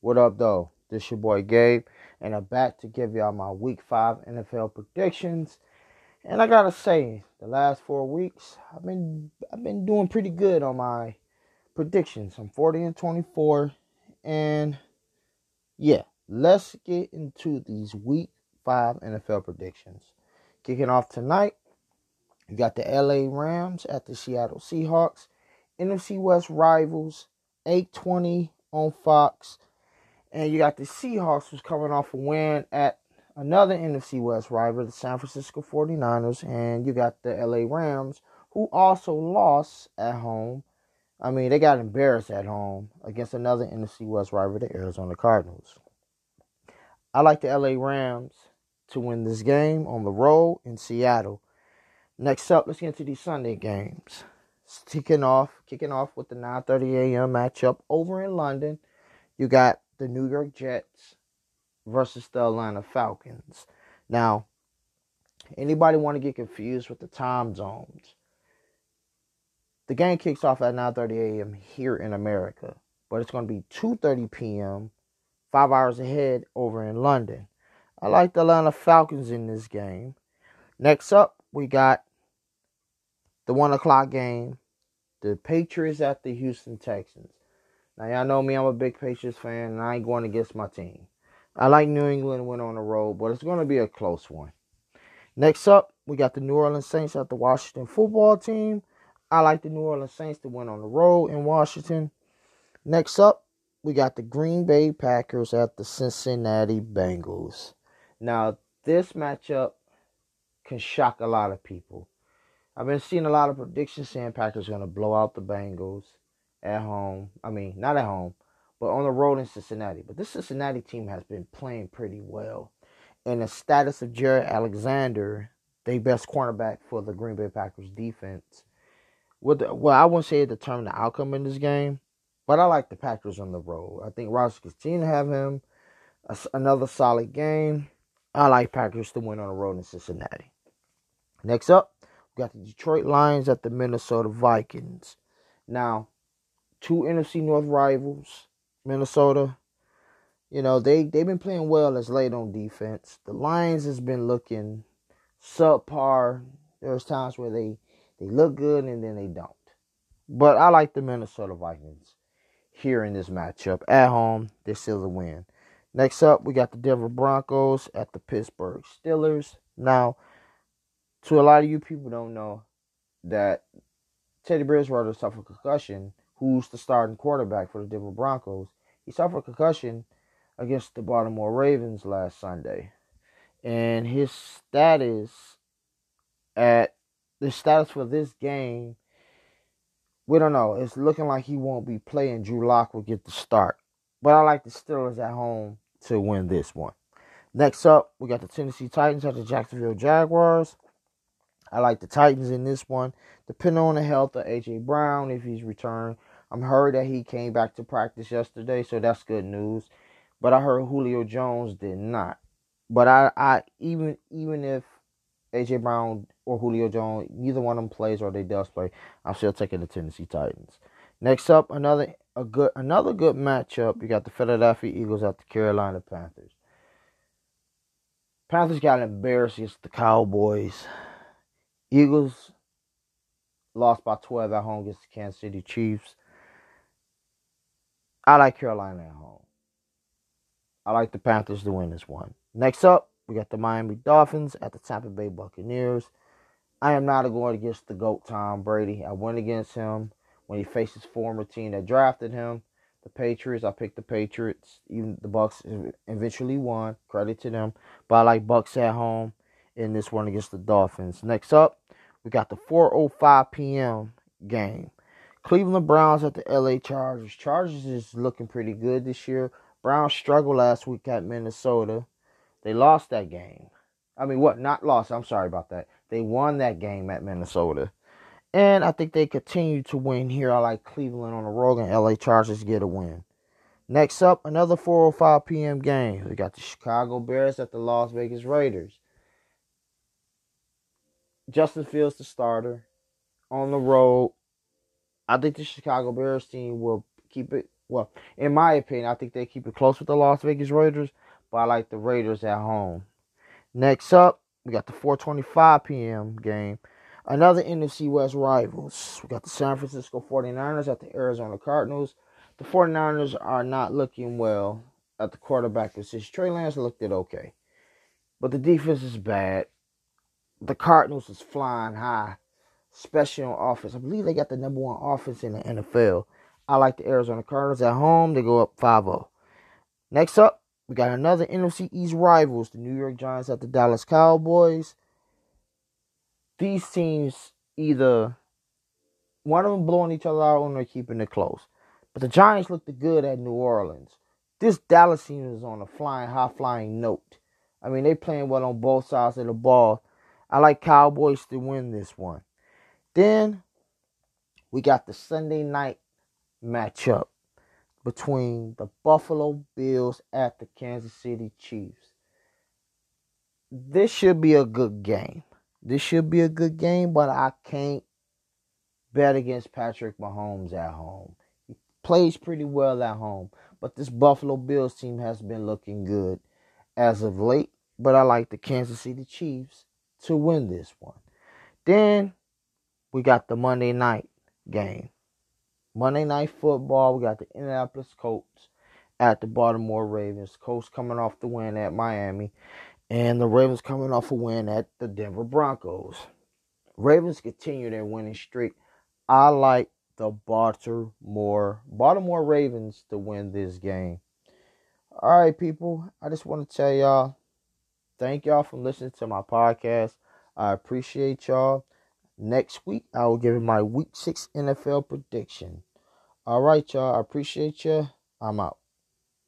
What up, though? This your boy Gabe, and I'm back to give y'all my Week 5 NFL predictions. And I gotta say, the last 4 weeks, I've been doing pretty good on my predictions. I'm 40-24, and yeah, let's get into these Week 5 NFL predictions. Kicking off tonight, you got the LA Rams at the Seattle Seahawks, NFC West rivals, 8:20 on Fox. And you got the Seahawks, who's coming off a win at another NFC West rival, the San Francisco 49ers. And you got the LA Rams, who also lost at home. I mean, they got embarrassed at home against another NFC West rival, the Arizona Cardinals. I like the LA Rams to win this game on the road in Seattle. Next up, let's get into these Sunday games. Kicking off with the 9:30 a.m. matchup over in London. You got the New York Jets versus the Atlanta Falcons. Now, anybody want to get confused with the time zones? The game kicks off at 9:30 a.m. here in America, but it's going to be 2:30 p.m., 5 hours ahead over in London. I like the Atlanta Falcons in this game. Next up, we got the 1 o'clock game, the Patriots at the Houston Texans. Now, y'all know me, I'm a big Patriots fan, and I ain't going against my team. I like New England went on the road, but it's going to be a close one. Next up, we got the New Orleans Saints at the Washington football team. I like the New Orleans Saints to win on the road in Washington. Next up, we got the Green Bay Packers at the Cincinnati Bengals. Now, this matchup can shock a lot of people. I've been seeing a lot of predictions saying Packers are going to blow out the Bengals. At home, I mean, not at home, but on the road in Cincinnati. But this Cincinnati team has been playing pretty well. And the status of Jared Alexander, their best cornerback for the Green Bay Packers defense, well, I wouldn't say it determined the outcome in this game, but I like the Packers on the road. I think Rodgers continue to have him. Another solid game. I like Packers to win on the road in Cincinnati. Next up, we got the Detroit Lions at the Minnesota Vikings. Now, two NFC North rivals, Minnesota. You know, they've been playing well as late on defense. The Lions has been looking subpar. There's times where they look good and then they don't. But I like the Minnesota Vikings here in this matchup. At home, they're still a win. Next up, we got the Denver Broncos at the Pittsburgh Steelers. Now, to a lot of you people don't know that Teddy Bridgewater suffered concussion. Who's the starting quarterback for the Denver Broncos? He suffered concussion against the Baltimore Ravens last Sunday. And his status for this game, we don't know. It's looking like he won't be playing. Drew Locke will get the start. But I like the Steelers at home to win this one. Next up, we got the Tennessee Titans at the Jacksonville Jaguars. I like the Titans in this one. Depending on the health of AJ Brown, if he's returned. I'm heard that he came back to practice yesterday, so that's good news. But I heard Julio Jones did not. But I even if AJ Brown or Julio Jones, neither one of them plays or they does play, I'm still taking the Tennessee Titans. Next up, another good matchup. You got the Philadelphia Eagles at the Carolina Panthers. Panthers got embarrassed against the Cowboys. Eagles lost by 12 at home against the Kansas City Chiefs. I like Carolina at home. I like the Panthers to win this one. Next up, we got the Miami Dolphins at the Tampa Bay Buccaneers. I am not going against the GOAT Tom Brady. I went against him when he faced his former team that drafted him, the Patriots. I picked the Patriots. Even the Bucks eventually won. Credit to them. But I like Bucks at home in this one against the Dolphins. Next up, we got the 4:05 p.m. game. Cleveland Browns at the LA Chargers. Chargers is looking pretty good this year. Browns struggled last week at Minnesota. They lost that game. I mean, what? Not lost. I'm sorry about that. They won that game at Minnesota. And I think they continue to win here. I like Cleveland on the road and LA Chargers get a win. Next up, another 4:05 p.m. game. We got the Chicago Bears at the Las Vegas Raiders. Justin Fields, the starter, on the road. I think the Chicago Bears team will keep it Well, in my opinion, I think they keep it close with the Las Vegas Raiders, but I like the Raiders at home. Next up, we got the 4:25 p.m. game. Another NFC West rivals. We got the San Francisco 49ers at the Arizona Cardinals. The 49ers are not looking well at the quarterback position. Trey Lance looked it okay, but the defense is bad. The Cardinals is flying high, especially on offense. I believe they got the number one offense in the NFL. I like the Arizona Cardinals at home. They go up 5-0. Next up, we got another NFC East rivals, the New York Giants at the Dallas Cowboys. These teams, either one of them blowing each other out or they're keeping it close. But the Giants looked good at New Orleans. This Dallas team is on a flying, high-flying note. I mean, they playing well on both sides of the ball. I like Cowboys to win this one. Then we got the Sunday night matchup between the Buffalo Bills at the Kansas City Chiefs. This should be a good game. This should be a good game, but I can't bet against Patrick Mahomes at home. He plays pretty well at home, but this Buffalo Bills team has been looking good as of late, but I like the Kansas City Chiefs to win this one. Then we got the Monday night game. Monday Night Football, we got the Indianapolis Colts at the Baltimore Ravens. Colts coming off the win at Miami, and the Ravens coming off a win at the Denver Broncos. Ravens continue their winning streak. I like the Baltimore Ravens to win this game. All right, people, I just want to tell y'all, thank y'all for listening to my podcast. I appreciate y'all. Next week, I will give you my Week 6 NFL prediction. All right, y'all. I appreciate you. I'm out.